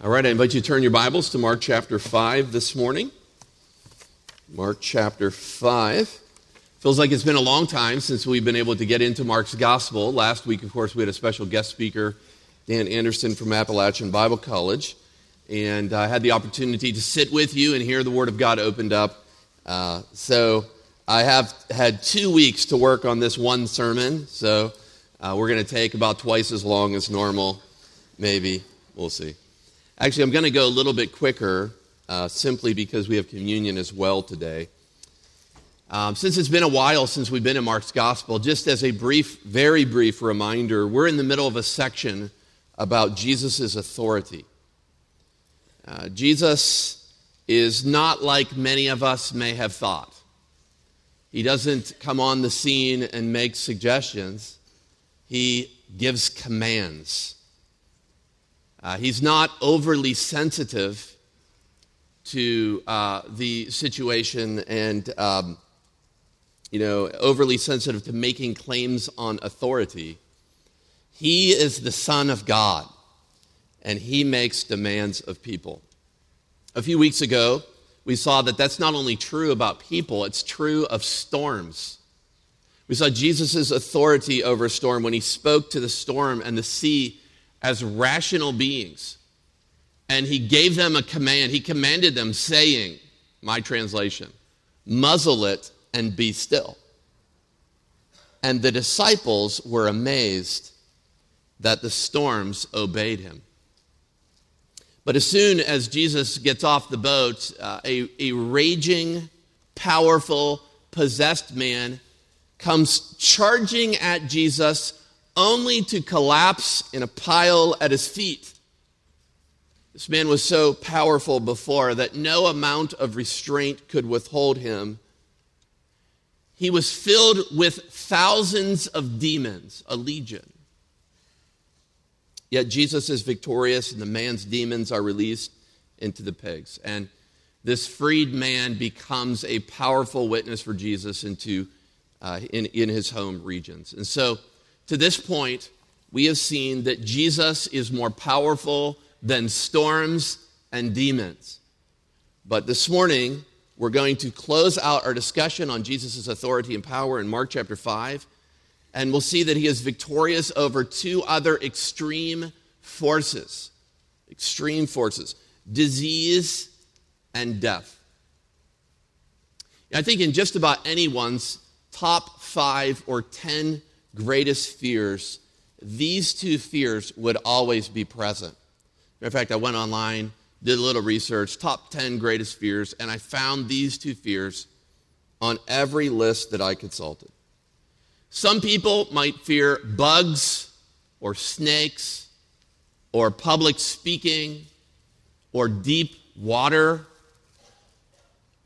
All right, I invite you to turn your Bibles to Mark chapter 5 this morning. Mark chapter 5. Feels like it's been a long time since we've been able to get into Mark's gospel. Last week, of course, we had a special guest speaker, Dan Anderson from Appalachian Bible College. And I had the opportunity to sit with you and hear the Word of God opened up. So I have had 2 weeks to work on this one sermon. So we're going to take about twice as long as normal. Maybe. We'll see. Actually, I'm going to go a little bit quicker simply because we have communion as well today. Since it's been a while since we've been in Mark's Gospel, just as a brief, very brief reminder, we're in the middle of a section about Jesus' authority. Jesus is not like many of us may have thought. He doesn't come on the scene and make suggestions. He gives commands. He's not overly sensitive to the situation and, overly sensitive to making claims on authority. He is the Son of God, and he makes demands of people. A few weeks ago, we saw that that's not only true about people, it's true of storms. We saw Jesus' authority over a storm when he spoke to the storm and the sea as rational beings, and he gave them a command. He commanded them, saying, my translation, muzzle it and be still. And the disciples were amazed that the storms obeyed him. But as soon as Jesus gets off the boat, a raging, powerful, possessed man comes charging at Jesus, only to collapse in a pile at his feet. This man was so powerful before that no amount of restraint could withhold him. He was filled with thousands of demons, a legion. Yet Jesus is victorious, and the man's demons are released into the pigs. And this freed man becomes a powerful witness for Jesus in his home regions. And so, to this point, we have seen that Jesus is more powerful than storms and demons. But this morning, we're going to close out our discussion on Jesus' authority and power in Mark chapter 5, and we'll see that he is victorious over two other extreme forces, disease and death. I think in just about anyone's top 5 or 10 greatest fears, these two fears would always be present. In fact, I went online, did a little research, top 10 greatest fears, and I found these two fears on every list that I consulted. Some people might fear bugs or snakes or public speaking or deep water,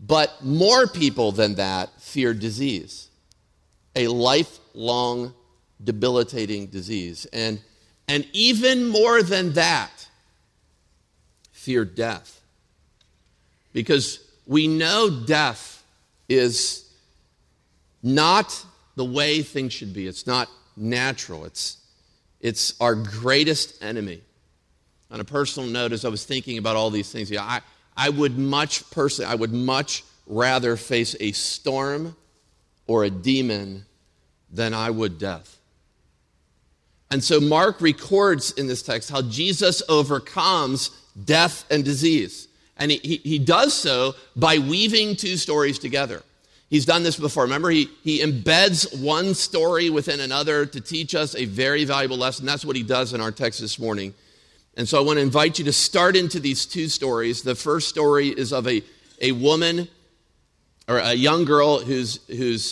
but more people than that fear disease, a lifelong debilitating disease. And even more than that, fear death. Because we know death is not the way things should be. It's not natural. It's our greatest enemy. On a personal note, as I was thinking about all these things, I would much rather face a storm or a demon than I would death. And so Mark records in this text how Jesus overcomes death and disease. And he does so by weaving two stories together. He's done this before. Remember, he embeds one story within another to teach us a very valuable lesson. That's what he does in our text this morning. And so I want to invite you to start into these two stories. The first story is of a woman or a young girl who's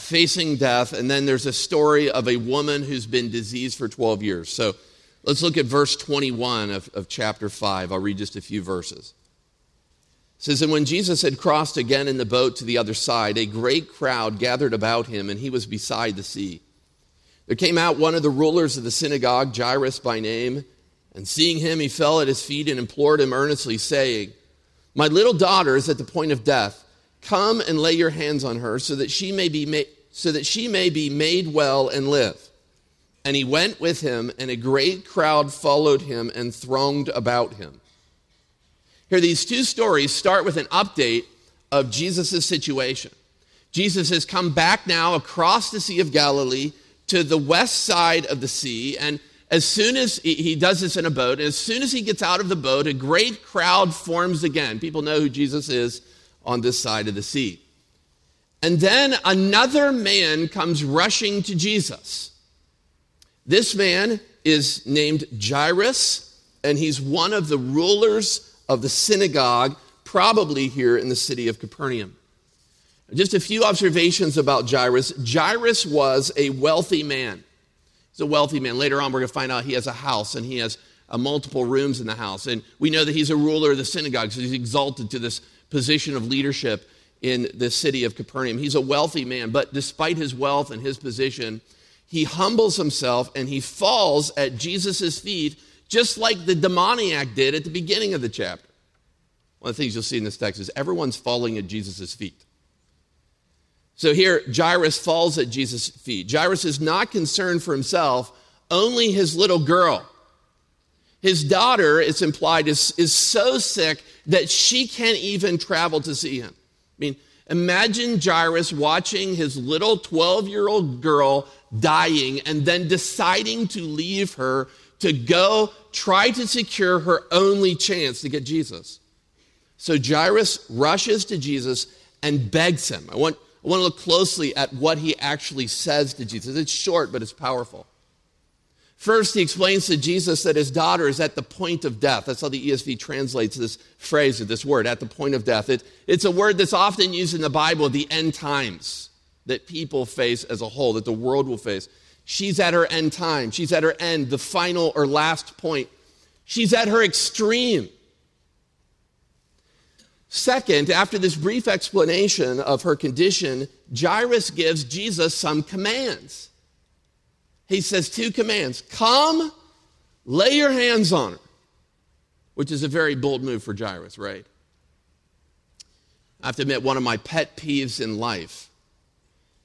facing death, and then there's a story of a woman who's been diseased for 12 years. So let's look at verse 21 of chapter 5. I'll read just a few verses. It says, and when Jesus had crossed again in the boat to the other side, a great crowd gathered about him, and he was beside the sea. There came out one of the rulers of the synagogue, Jairus by name, and seeing him, he fell at his feet and implored him earnestly, saying, my little daughter is at the point of death. Come and lay your hands on her so that she may be made well and live. And he went with him, and a great crowd followed him and thronged about him. Here, these two stories start with an update of Jesus' situation. Jesus has come back now across the Sea of Galilee to the west side of the sea, and as soon as he does this in a boat, and as soon as he gets out of the boat, a great crowd forms again. People know who Jesus is on this side of the sea. And then another man comes rushing to Jesus. This man is named Jairus, and he's one of the rulers of the synagogue, probably here in the city of Capernaum. Just a few observations about Jairus. Jairus was a wealthy man. He's a wealthy man. Later on, we're going to find out he has a house, and he has multiple rooms in the house. And we know that he's a ruler of the synagogue, so he's exalted to this position of leadership in the city of Capernaum. He's a wealthy man, but despite his wealth and his position, he humbles himself and he falls at Jesus' feet, just like the demoniac did at the beginning of the chapter. One of the things you'll see in this text is everyone's falling at Jesus' feet. So here, Jairus falls at Jesus' feet. Jairus is not concerned for himself, only his little girl. His daughter, it's implied, is so sick that she can't even travel to see him. I mean, imagine Jairus watching his little 12-year-old girl dying and then deciding to leave her to go try to secure her only chance to get Jesus. So Jairus rushes to Jesus and begs him. I want to look closely at what he actually says to Jesus. It's short, but it's powerful. First, he explains to Jesus that his daughter is at the point of death. That's how the ESV translates this phrase or this word, at the point of death. It's a word that's often used in the Bible at the end times that people face as a whole, that the world will face. She's at her end time. She's at her end, the final or last point. She's at her extreme. Second, after this brief explanation of her condition, Jairus gives Jesus some commands. He says two commands. Come, lay your hands on her, which is a very bold move for Jairus, right? I have to admit, one of my pet peeves in life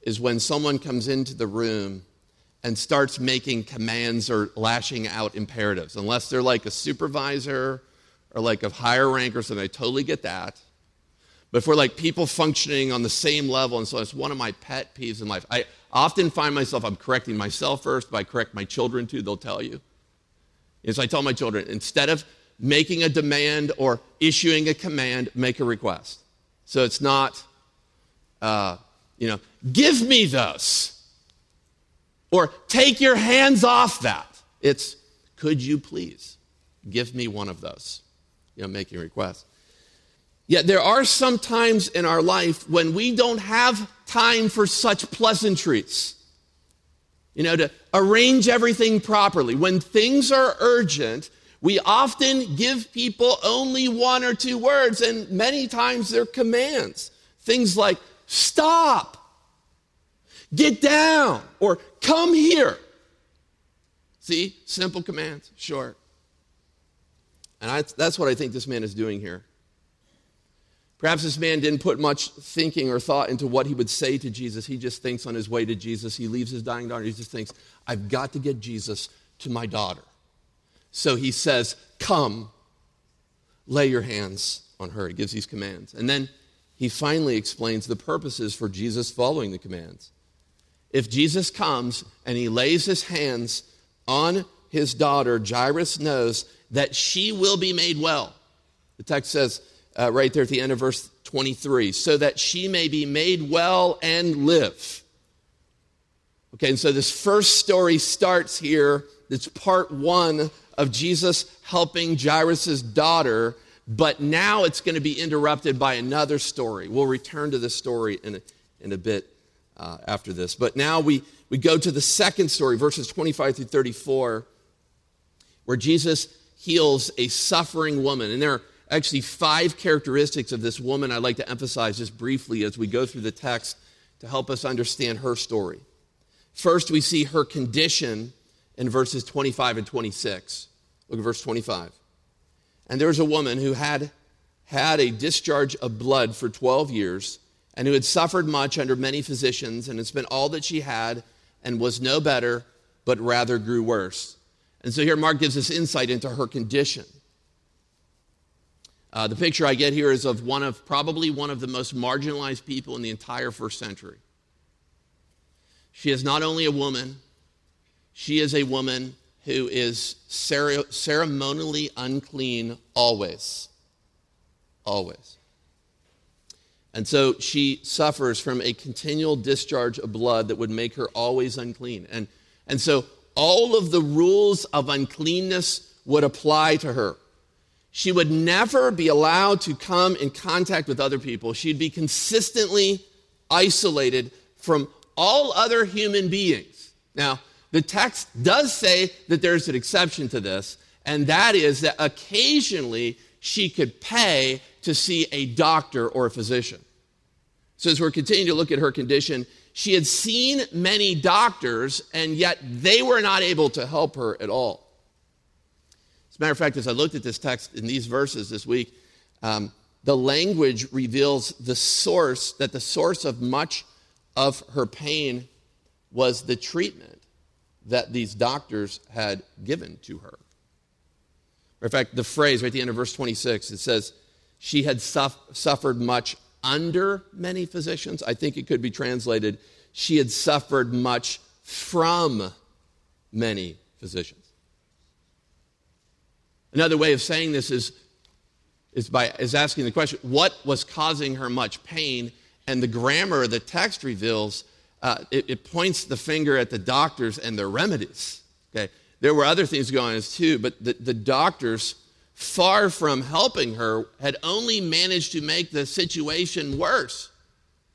is when someone comes into the room and starts making commands or lashing out imperatives, unless they're like a supervisor or like a higher rank or something. I totally get that. But if we're like people functioning on the same level, and so it's one of my pet peeves in life. I often find myself, I'm correcting myself first, but I correct my children too, they'll tell you. And so I tell my children, instead of making a demand or issuing a command, make a request. So it's not, give me those, or take your hands off that. It's, could you please give me one of those, making requests. Yet there are some times in our life when we don't have time for such pleasantries, to arrange everything properly. When things are urgent, we often give people only one or two words, and many times they're commands. Things like, stop, get down, or come here. See, simple commands, short. And that's what I think this man is doing here. Perhaps this man didn't put much thinking or thought into what he would say to Jesus. He just thinks on his way to Jesus. He leaves his dying daughter. He just thinks, I've got to get Jesus to my daughter. So he says, come, lay your hands on her. He gives these commands. And then he finally explains the purposes for Jesus following the commands. If Jesus comes and he lays his hands on his daughter, Jairus knows that she will be made well. The text says, right there at the end of verse 23, so that she may be made well and live. Okay, and so this first story starts here. It's part one of Jesus helping Jairus' daughter, but now it's going to be interrupted by another story. We'll return to this story in a bit after this. But now we go to the second story, verses 25 through 34, where Jesus heals a suffering woman. And there are actually five characteristics of this woman I'd like to emphasize just briefly as we go through the text to help us understand her story. First, we see her condition in verses 25 and 26. Look at verse 25. And there was a woman who had a discharge of blood for 12 years and who had suffered much under many physicians and had spent all that she had and was no better, but rather grew worse. And so here Mark gives us insight into her condition. The picture I get here is of probably one of the most marginalized people in the entire first century. She is not only a woman, she is a woman who is ceremonially unclean always. Always. And so she suffers from a continual discharge of blood that would make her always unclean. And so all of the rules of uncleanness would apply to her. She would never be allowed to come in contact with other people. She'd be consistently isolated from all other human beings. Now, the text does say that there's an exception to this, and that is that occasionally she could pay to see a doctor or a physician. So as we're continuing to look at her condition, she had seen many doctors, and yet they were not able to help her at all. As a matter of fact, as I looked at this text in these verses this week, the language reveals the source of much of her pain was the treatment that these doctors had given to her. In fact, the phrase right at the end of verse 26, it says, she had suffered much under many physicians. I think it could be translated, she had suffered much from many physicians. Another way of saying this is asking the question, what was causing her much pain? And the grammar of the text reveals it points the finger at the doctors and their remedies. Okay, there were other things going on too, but the doctors, far from helping her, had only managed to make the situation worse.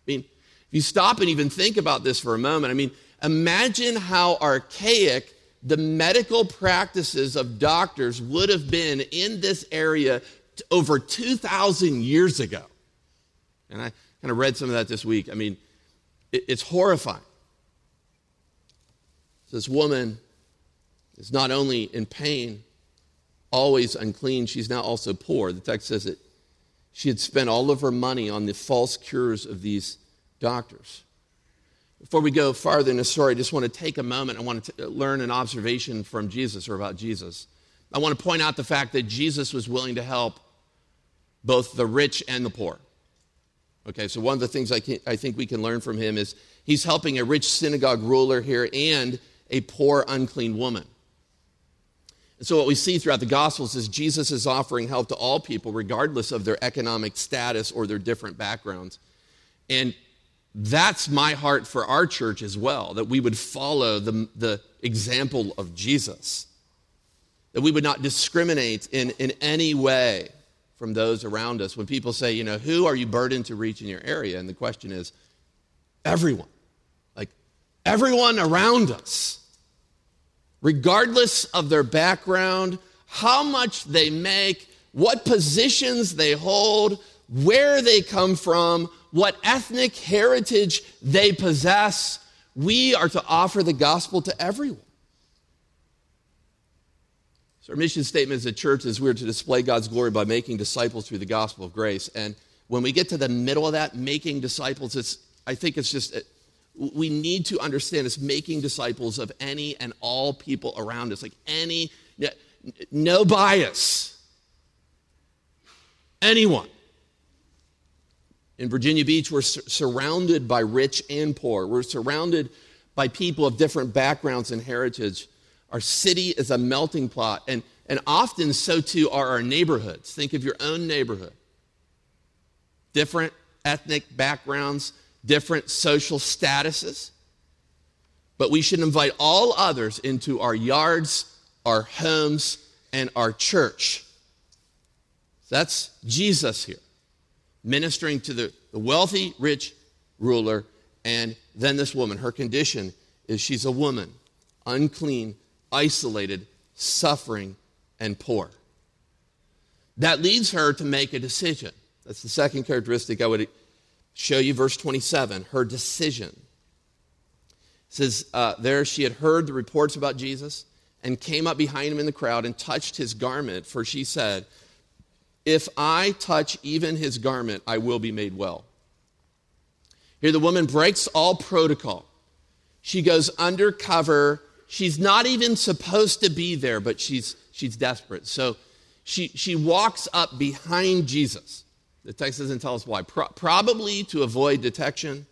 I mean, if you stop and even think about this for a moment, I mean, imagine how archaic the medical practices of doctors would have been in this area over 2,000 years ago. And I kind of read some of that this week. I mean, it's horrifying. This woman is not only in pain, always unclean, she's now also poor. The text says that she had spent all of her money on the false cures of these doctors. Before we go farther in the story, I just want to take a moment. I want to learn an observation from Jesus or about Jesus. I want to point out the fact that Jesus was willing to help both the rich and the poor. Okay, so one of the things I think we can learn from him is he's helping a rich synagogue ruler here and a poor, unclean woman. And so what we see throughout the Gospels is Jesus is offering help to all people, regardless of their economic status or their different backgrounds. And that's my heart for our church as well, that we would follow the example of Jesus, that we would not discriminate in any way from those around us. When people say, you know, who are you burdened to reach in your area? And the question is, everyone. Like, everyone around us, regardless of their background, how much they make, what positions they hold, where they come from, what ethnic heritage they possess, we are to offer the gospel to everyone. So our mission statement as a church is we're to display God's glory by making disciples through the gospel of grace. And when we get to the middle of that, making disciples, we need to understand it's making disciples of any and all people around us, like no bias, anyone. In Virginia Beach, we're surrounded by rich and poor. We're surrounded by people of different backgrounds and heritage. Our city is a melting pot, and often so too are our neighborhoods. Think of your own neighborhood. Different ethnic backgrounds, different social statuses. But we should invite all others into our yards, our homes, and our church. That's Jesus here, ministering to the wealthy, rich ruler, and then this woman. Her condition is she's a woman, unclean, isolated, suffering, and poor. That leads her to make a decision. That's the second characteristic I would show you, verse 27, her decision. It says, there she had heard the reports about Jesus and came up behind him in the crowd and touched his garment, for she said, if I touch even his garment, I will be made well. Here the woman breaks all protocol. She goes undercover. She's not even supposed to be there, but she's desperate. So She walks up behind Jesus. The text doesn't tell us why. Probably to avoid detection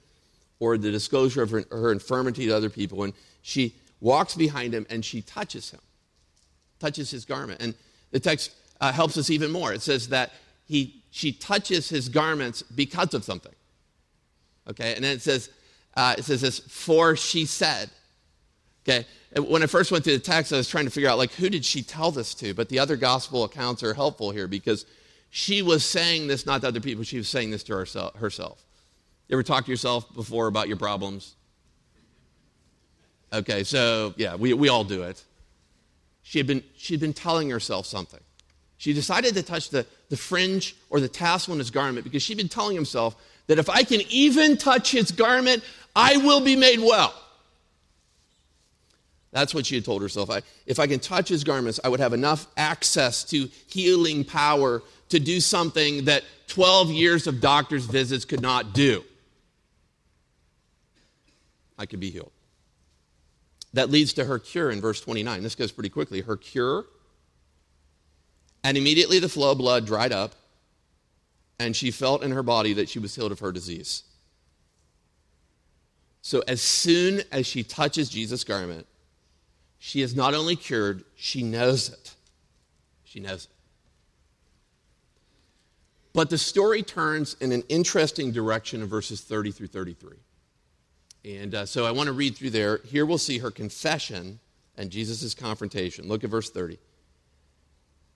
or the disclosure of her infirmity to other people. And she walks behind him and she touches him, touches his garment. And the text helps us even more. It says that she touches his garments because of something. Okay, and then it says this, for she said. Okay, when I first went through the text, I was trying to figure out, like, who did she tell this to? But the other gospel accounts are helpful here because she was saying this not to other people, she was saying this to herself. You ever talked to yourself before about your problems? Okay, so, yeah, we all do it. She'd been telling herself something. She decided to touch the fringe or the tassel in his garment because she'd been telling himself that if I can even touch his garment, I will be made well. That's what she had told herself. If I can touch his garments, I would have enough access to healing power to do something that 12 years of doctor's visits could not do. I could be healed. That leads to her cure in verse 29. This goes pretty quickly. Her cure. And immediately the flow of blood dried up, and she felt in her body that she was healed of her disease. So as soon as she touches Jesus' garment, she is not only cured, she knows it. She knows it. But the story turns in an interesting direction in verses 30 through 33. And so I want to read through there. Here we'll see her confession and Jesus' confrontation. Look at verse 30.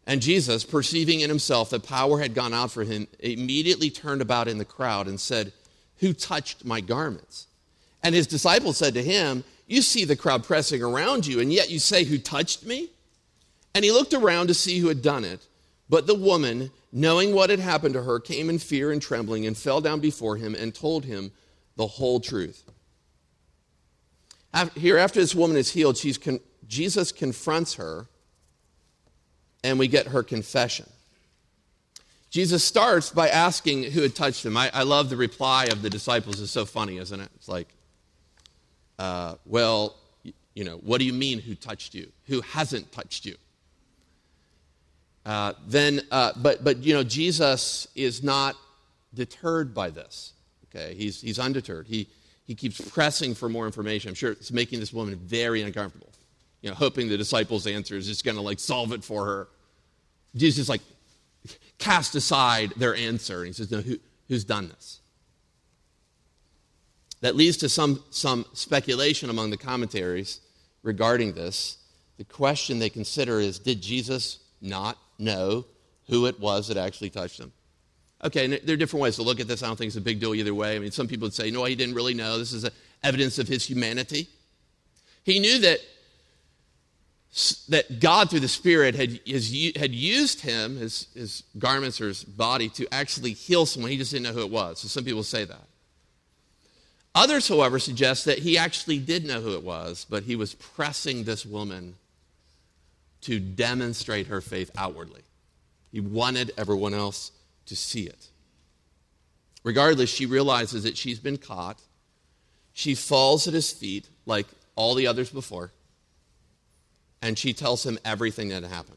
And Jesus, perceiving in himself that power had gone out for him, immediately turned about in the crowd and said, "Who touched my garments?" And his disciples said to him, "You see the crowd pressing around you, and yet you say, 'Who touched me?'" And he looked around to see who had done it. But the woman, knowing what had happened to her, came in fear and trembling and fell down before him and told him the whole truth. After this woman is healed, Jesus confronts her, and we get her confession. Jesus starts by asking who had touched him. I love the reply of the disciples. It's so funny, isn't it? It's like, well, you know, what do you mean who touched you? Who hasn't touched you? But you know, Jesus is not deterred by this. Okay, he's undeterred. He keeps pressing for more information. I'm sure it's making this woman very uncomfortable. You know, hoping the disciples' answer is just going to, like, solve it for her. Jesus, like, cast aside their answer. And he says, no, who's done this? That leads to some speculation among the commentaries regarding this. The question they consider is, did Jesus not know who it was that actually touched him? Okay, and there are different ways to look at this. I don't think it's a big deal either way. I mean, some people would say, no, he didn't really know. This is evidence of his humanity. He knew that God through the Spirit had used him, his garments or his body, to actually heal someone. He just didn't know who it was. So some people say that. Others, however, suggest that he actually did know who it was, but he was pressing this woman to demonstrate her faith outwardly. He wanted everyone else to see it. Regardless, she realizes that she's been caught. She falls at his feet like all the others before. And she tells him everything that happened.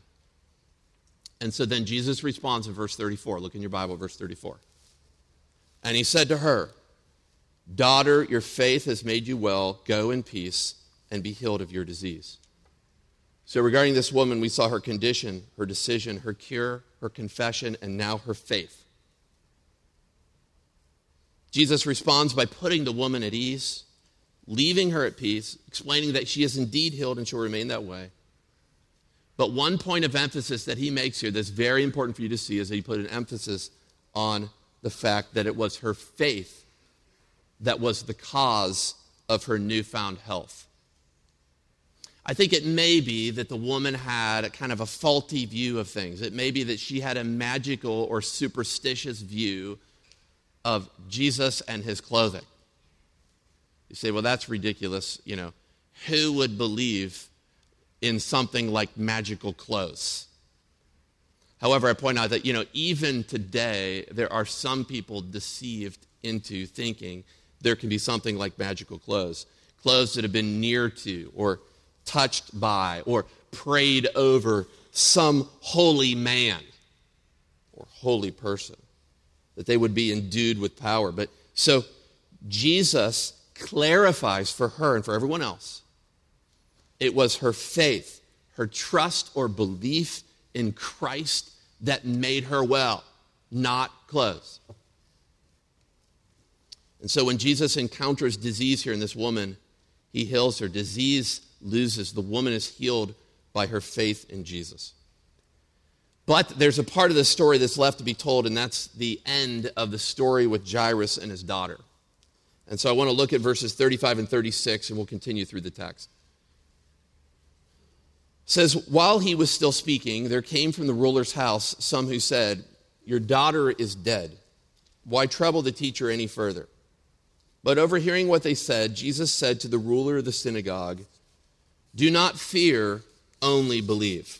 And so then Jesus responds in verse 34. Look in your Bible, verse 34. And he said to her, "Daughter, your faith has made you well. Go in peace and be healed of your disease." So regarding this woman, we saw her condition, her decision, her cure, her confession, and now her faith. Jesus responds by putting the woman at ease, leaving her at peace, explaining that she is indeed healed and she'll remain that way. But one point of emphasis that he makes here that's very important for you to see is that he put an emphasis on the fact that it was her faith that was the cause of her newfound health. I think it may be that the woman had a kind of a faulty view of things. It may be that she had a magical or superstitious view of Jesus and his clothing. You say, well, that's ridiculous. You know, who would believe in something like magical clothes? However, I point out that, you know, even today, there are some people deceived into thinking there can be something like magical clothes, clothes that have been near to or touched by or prayed over some holy man or holy person, that they would be endued with power. But so Jesus clarifies for her and for everyone else, it was her faith, her trust or belief in Christ that made her well, not clothes. And so when Jesus encounters disease here in this woman, he heals her. Disease loses. The woman is healed by her faith in Jesus. But there's a part of the story that's left to be told, and that's the end of the story with Jairus and his daughter. And so I want to look at verses 35 and 36, and we'll continue through the text. It says, while he was still speaking, there came from the ruler's house some who said, "Your daughter is dead. Why trouble the teacher any further?" But overhearing what they said, Jesus said to the ruler of the synagogue, "Do not fear, only believe."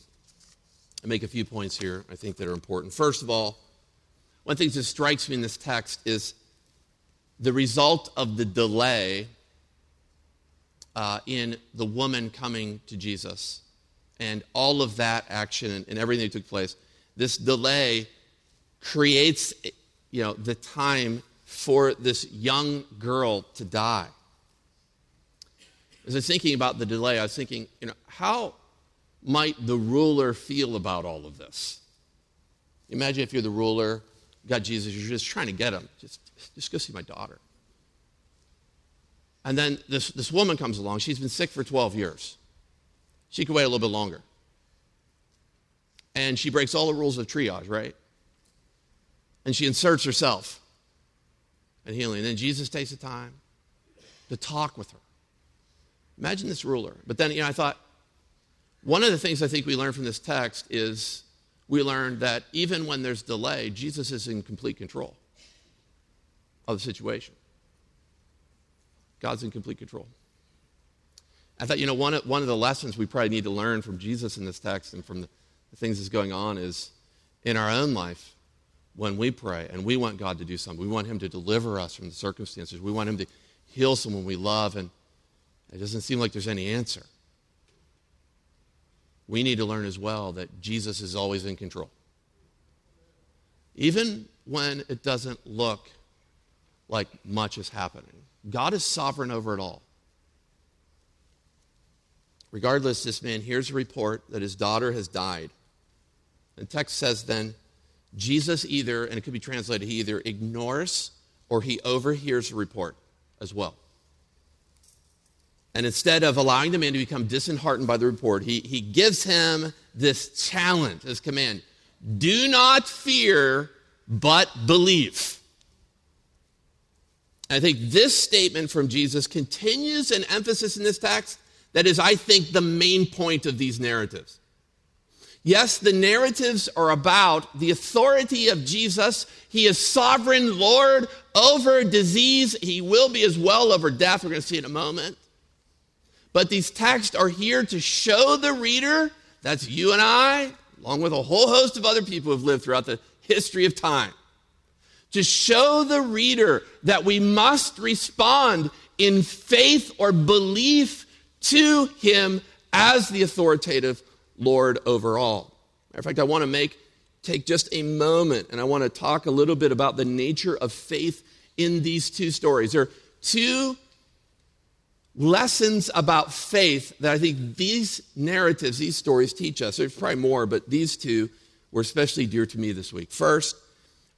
I make a few points here I think that are important. First of all, one thing that strikes me in this text is the result of the delay in the woman coming to Jesus and all of that action and everything that took place. This delay creates, the time for this young girl to die. As I was thinking about the delay, I was thinking, how might the ruler feel about all of this? Imagine if you're the ruler, you got Jesus, you're just trying to get him. Just go see my daughter. And then this woman comes along. She's been sick for 12 years. She could wait a little bit longer. And she breaks all the rules of triage, right? And she inserts herself in healing. And then Jesus takes the time to talk with her. Imagine this ruler. But then, I thought, one of the things I think we learn from this text is we learn that even when there's delay, Jesus is in complete control of the situation. God's in complete control. I thought, one of the lessons we probably need to learn from Jesus in this text and from the things that's going on is in our own life, when we pray and we want God to do something, we want him to deliver us from the circumstances, we want him to heal someone we love, and it doesn't seem like there's any answer. We need to learn as well that Jesus is always in control. Even when it doesn't look like much is happening, God is sovereign over it all. Regardless, this man hears a report that his daughter has died. The text says then, Jesus either, and it could be translated, he either ignores or he overhears the report as well. And instead of allowing the man to become disheartened by the report, he gives him this challenge, this command. Do not fear, but believe. I think this statement from Jesus continues an emphasis in this text that is, I think, the main point of these narratives. Yes, the narratives are about the authority of Jesus. He is sovereign Lord over disease. He will be as well over death. We're going to see in a moment. But these texts are here to show the reader, that's you and I, along with a whole host of other people who have lived throughout the history of time, to show the reader that we must respond in faith or belief to him as the authoritative Lord over all. Matter of fact, I want to take just a moment, and I want to talk a little bit about the nature of faith in these two stories. There are two lessons about faith that I think these narratives, these stories teach us. There's probably more, but these two were especially dear to me this week. First,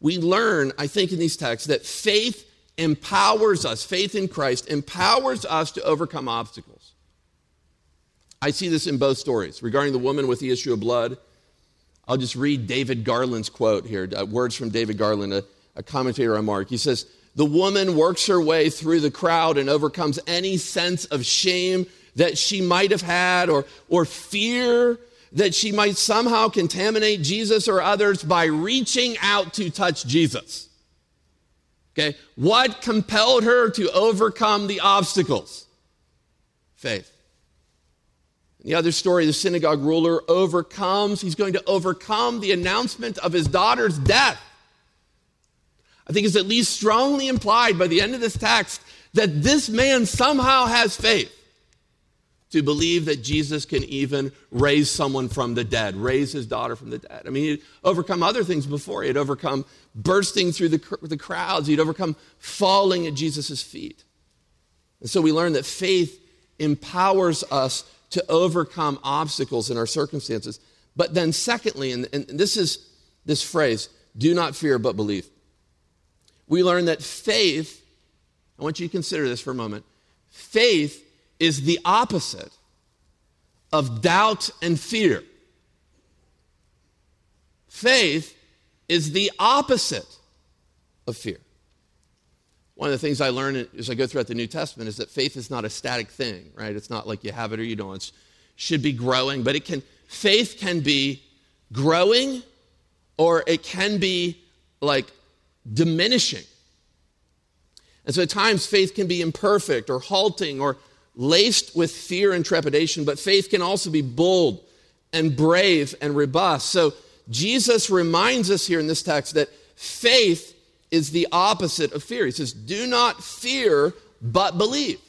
we learn, I think, in these texts that faith empowers us, faith in Christ empowers us to overcome obstacles. I see this in both stories. Regarding the woman with the issue of blood, I'll just read David Garland's quote here, words from David Garland, a commentator on Mark. He says, "The woman works her way through the crowd and overcomes any sense of shame that she might have had or fear that she might somehow contaminate Jesus or others by reaching out to touch Jesus." Okay, what compelled her to overcome the obstacles? Faith. The other story, the synagogue ruler he's going to overcome the announcement of his daughter's death. I think it's at least strongly implied by the end of this text that this man somehow has faith to believe that Jesus can even raise someone from the dead, raise his daughter from the dead. I mean, he'd overcome other things before. He'd overcome bursting through the crowds. He'd overcome falling at Jesus' feet. And so we learn that faith empowers us to overcome obstacles in our circumstances. But then secondly, and this is this phrase, do not fear but believe. We learn that faith, I want you to consider this for a moment, faith is the opposite of doubt and fear. Faith is the opposite of fear. One of the things I learned as I go throughout the New Testament is that faith is not a static thing, right? It's not like you have it or you don't. It should be growing, but faith can be growing or it can be like diminishing. And so at times faith can be imperfect or halting or laced with fear and trepidation, but faith can also be bold and brave and robust. So Jesus reminds us here in this text that faith is the opposite of fear. He says, do not fear, but believe.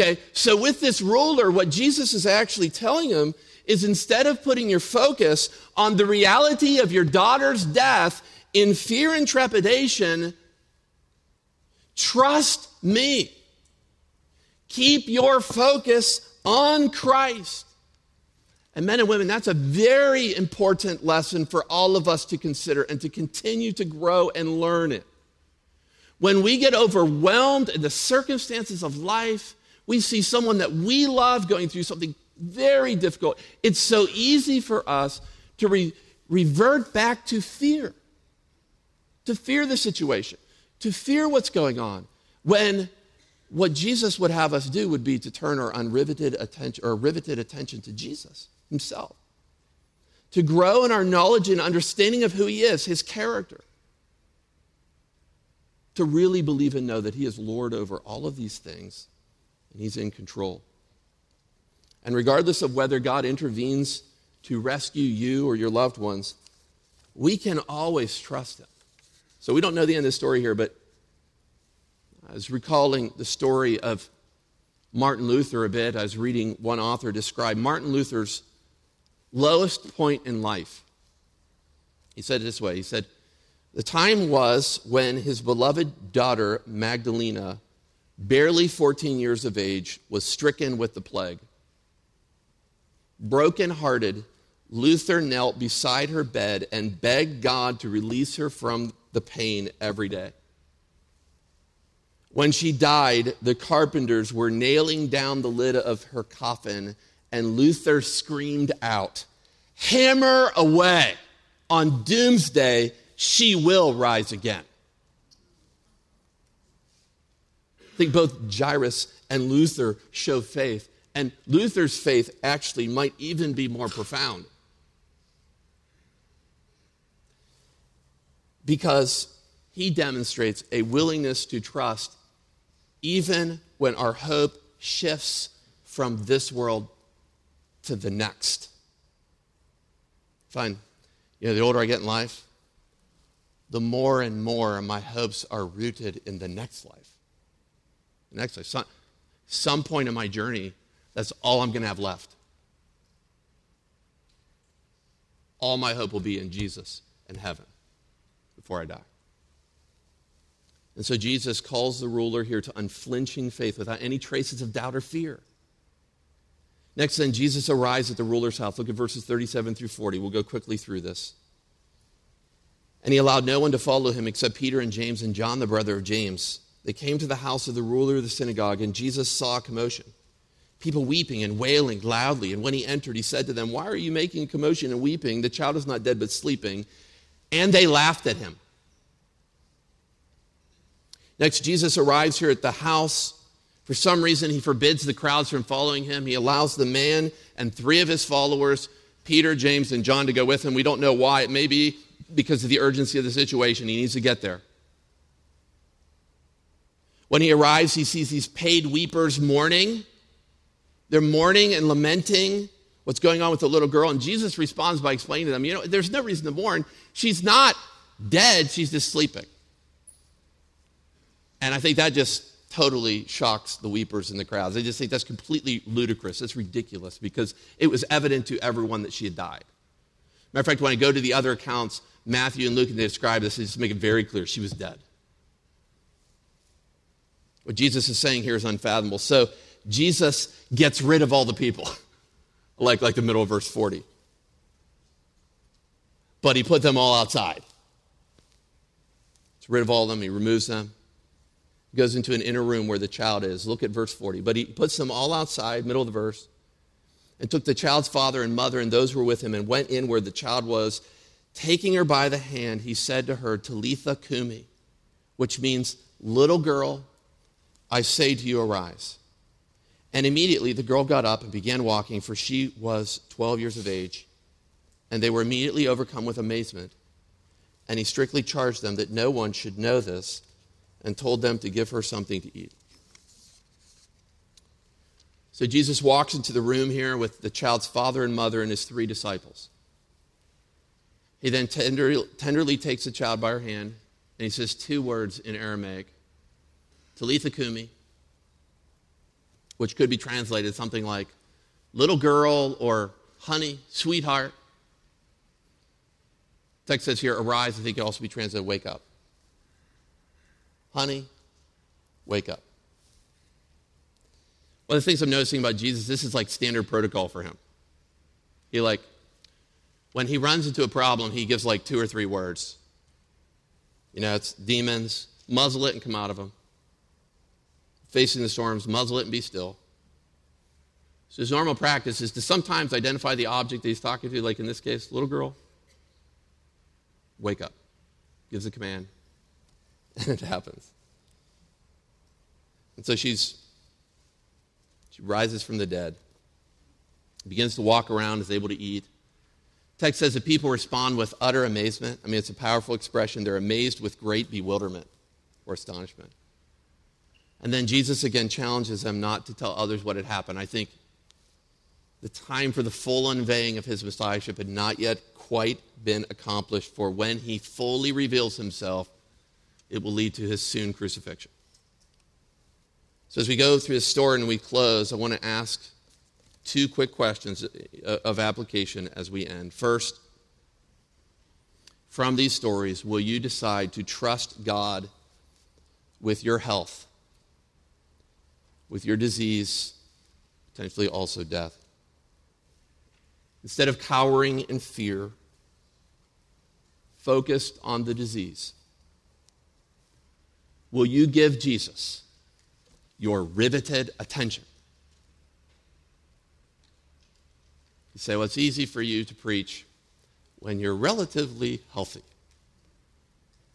Okay, so with this ruler, what Jesus is actually telling him is instead of putting your focus on the reality of your daughter's death in fear and trepidation, trust me. Keep your focus on Christ. And men and women, that's a very important lesson for all of us to consider and to continue to grow and learn it. When we get overwhelmed in the circumstances of life, we see someone that we love going through something very difficult. It's so easy for us to revert back to fear the situation, to fear what's going on, when what Jesus would have us do would be to turn our riveted attention to Jesus himself, to grow in our knowledge and understanding of who he is, his character, to really believe and know that he is Lord over all of these things and he's in control. And regardless of whether God intervenes to rescue you or your loved ones, we can always trust him. So we don't know the end of the story here, but I was recalling the story of Martin Luther a bit. I was reading one author describe Martin Luther's lowest point in life. He said it this way. He said, the time was when his beloved daughter, Magdalena, barely 14 years of age, was stricken with the plague. Brokenhearted, Luther knelt beside her bed and begged God to release her from the pain every day. When she died, the carpenters were nailing down the lid of her coffin, and Luther screamed out, "Hammer away! On doomsday, she will rise again." I think both Jairus and Luther show faith, and Luther's faith actually might even be more profound. Because he demonstrates a willingness to trust even when our hope shifts from this world to the next. Fine. You know, the older I get in life, the more and more my hopes are rooted in the next life. The next life. Some point in my journey, that's all I'm going to have left. All my hope will be in Jesus and heaven before I die. And so Jesus calls the ruler here to unflinching faith without any traces of doubt or fear. Next then, Jesus arrives at the ruler's house. Look at verses 37 through 40. We'll go quickly through this. And he allowed no one to follow him except Peter and James and John, the brother of James. They came to the house of the ruler of the synagogue, and Jesus saw a commotion, people weeping and wailing loudly. And when he entered, he said to them, "Why are you making a commotion and weeping? The child is not dead but sleeping." And they laughed at him. Next, Jesus arrives here at the house. For some reason, he forbids the crowds from following him. He allows the man and three of his followers, Peter, James, and John, to go with him. We don't know why. It may be because of the urgency of the situation. He needs to get there. When he arrives, he sees these paid weepers mourning. They're mourning and lamenting what's going on with the little girl. And Jesus responds by explaining to them, you know, there's no reason to mourn. She's not dead. She's just sleeping. And I think that just totally shocks the weepers in the crowds. They just think that's completely ludicrous. That's ridiculous, because it was evident to everyone that she had died. Matter of fact, when I go to the other accounts, Matthew and Luke, and they describe this, they just make it very clear. She was dead. What Jesus is saying here is unfathomable. So Jesus gets rid of all the people, like the middle of verse 40. But he put them all outside. He's rid of all of them. He removes them. He goes into an inner room where the child is. Look at verse 40. But he puts them all outside, middle of the verse, and took the child's father and mother and those who were with him and went in where the child was. Taking her by the hand, he said to her, Talitha Kumi, which means, little girl, I say to you, arise. And immediately the girl got up and began walking, for she was 12 years of age. And they were immediately overcome with amazement. And he strictly charged them that no one should know this, and told them to give her something to eat. So Jesus walks into the room here with the child's father and mother and his three disciples. He then tenderly takes the child by her hand, and he says two words in Aramaic, Talitha Kumi, which could be translated something like little girl or honey, sweetheart. The text says here, arise. I think it also be translated, wake up. Honey, wake up. One of the things I'm noticing about Jesus, this is like standard protocol for him. He when he runs into a problem, he gives like two or three words. It's demons, muzzle it and come out of them. Facing the storms, muzzle it and be still. So his normal practice is to sometimes identify the object that he's talking to, like in this case, little girl, wake up. Gives a command. And it happens. And so she rises from the dead, begins to walk around, is able to eat. The text says that people respond with utter amazement. It's a powerful expression. They're amazed with great bewilderment or astonishment. And then Jesus again challenges them not to tell others what had happened. I think the time for the full unveiling of his messiahship had not yet quite been accomplished, for when he fully reveals himself, it will lead to his soon crucifixion. So as we go through this story and we close, I want to ask two quick questions of application as we end. First, from these stories, will you decide to trust God with your health, with your disease, potentially also death? Instead of cowering in fear, focused on the disease, will you give Jesus your riveted attention? You say, well, it's easy for you to preach when you're relatively healthy.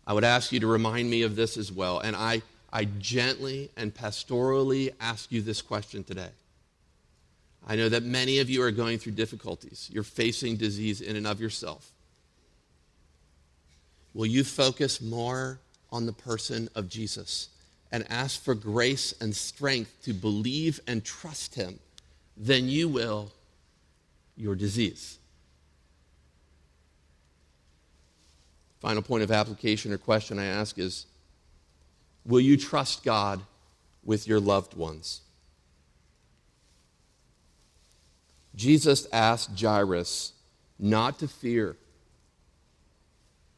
I would ask you to remind me of this as well. And I gently and pastorally ask you this question today. I know that many of you are going through difficulties. You're facing disease in and of yourself. Will you focus more on the person of Jesus and ask for grace and strength to believe and trust him than you will your disease? Final point of application or question I ask is, will you trust God with your loved ones? Jesus asked Jairus not to fear,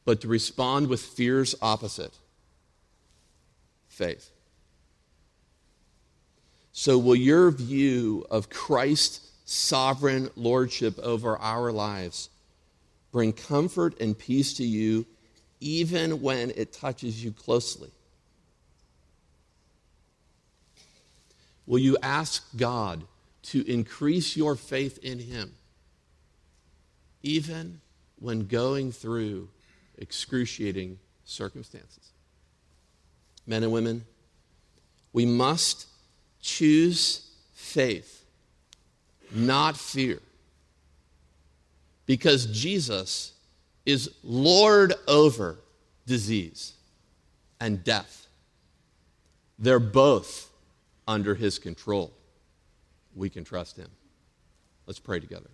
but to respond with fear's opposite, faith. So will your view of Christ's sovereign lordship over our lives bring comfort and peace to you even when it touches you closely? Will you ask God to increase your faith in him even when going through excruciating circumstances? Men and women, we must choose faith, not fear, because Jesus is Lord over disease and death. They're both under his control. We can trust him. Let's pray together.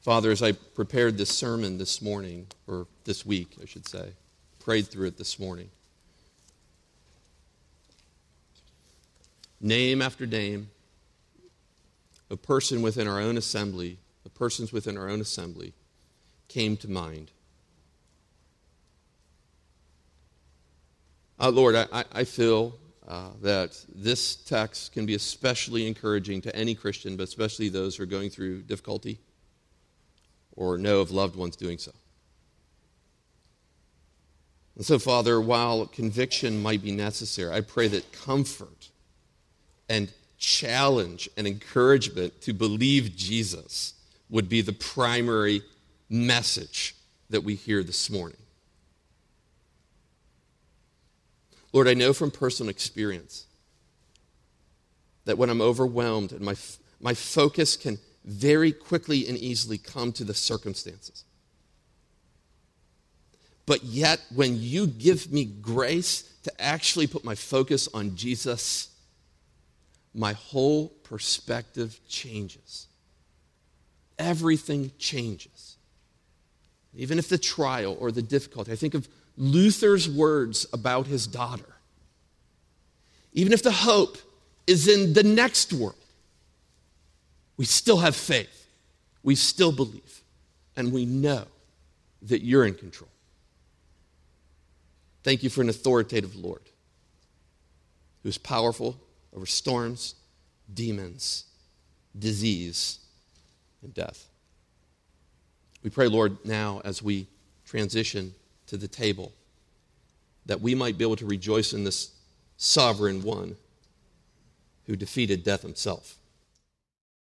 Father, as I prepared this sermon this morning, or this week, I should say, prayed through it this morning, name after name, a person within our own assembly, the persons within our own assembly came to mind. Lord, I feel that this text can be especially encouraging to any Christian, but especially those who are going through difficulty or know of loved ones doing so. And so, Father, while conviction might be necessary, I pray that comfort and challenge and encouragement to believe Jesus would be the primary message that we hear this morning. Lord, I know from personal experience that when I'm overwhelmed and my focus can very quickly and easily come to the circumstances. But yet, when you give me grace to actually put my focus on Jesus, my whole perspective changes. Everything changes. Even if the trial or the difficulty, I think of Luther's words about his daughter. Even if the hope is in the next world, we still have faith, we still believe, and we know that you're in control. Thank you for an authoritative Lord who's powerful over storms, demons, disease, and death. We pray, Lord, now as we transition to the table, that we might be able to rejoice in this sovereign one who defeated death himself.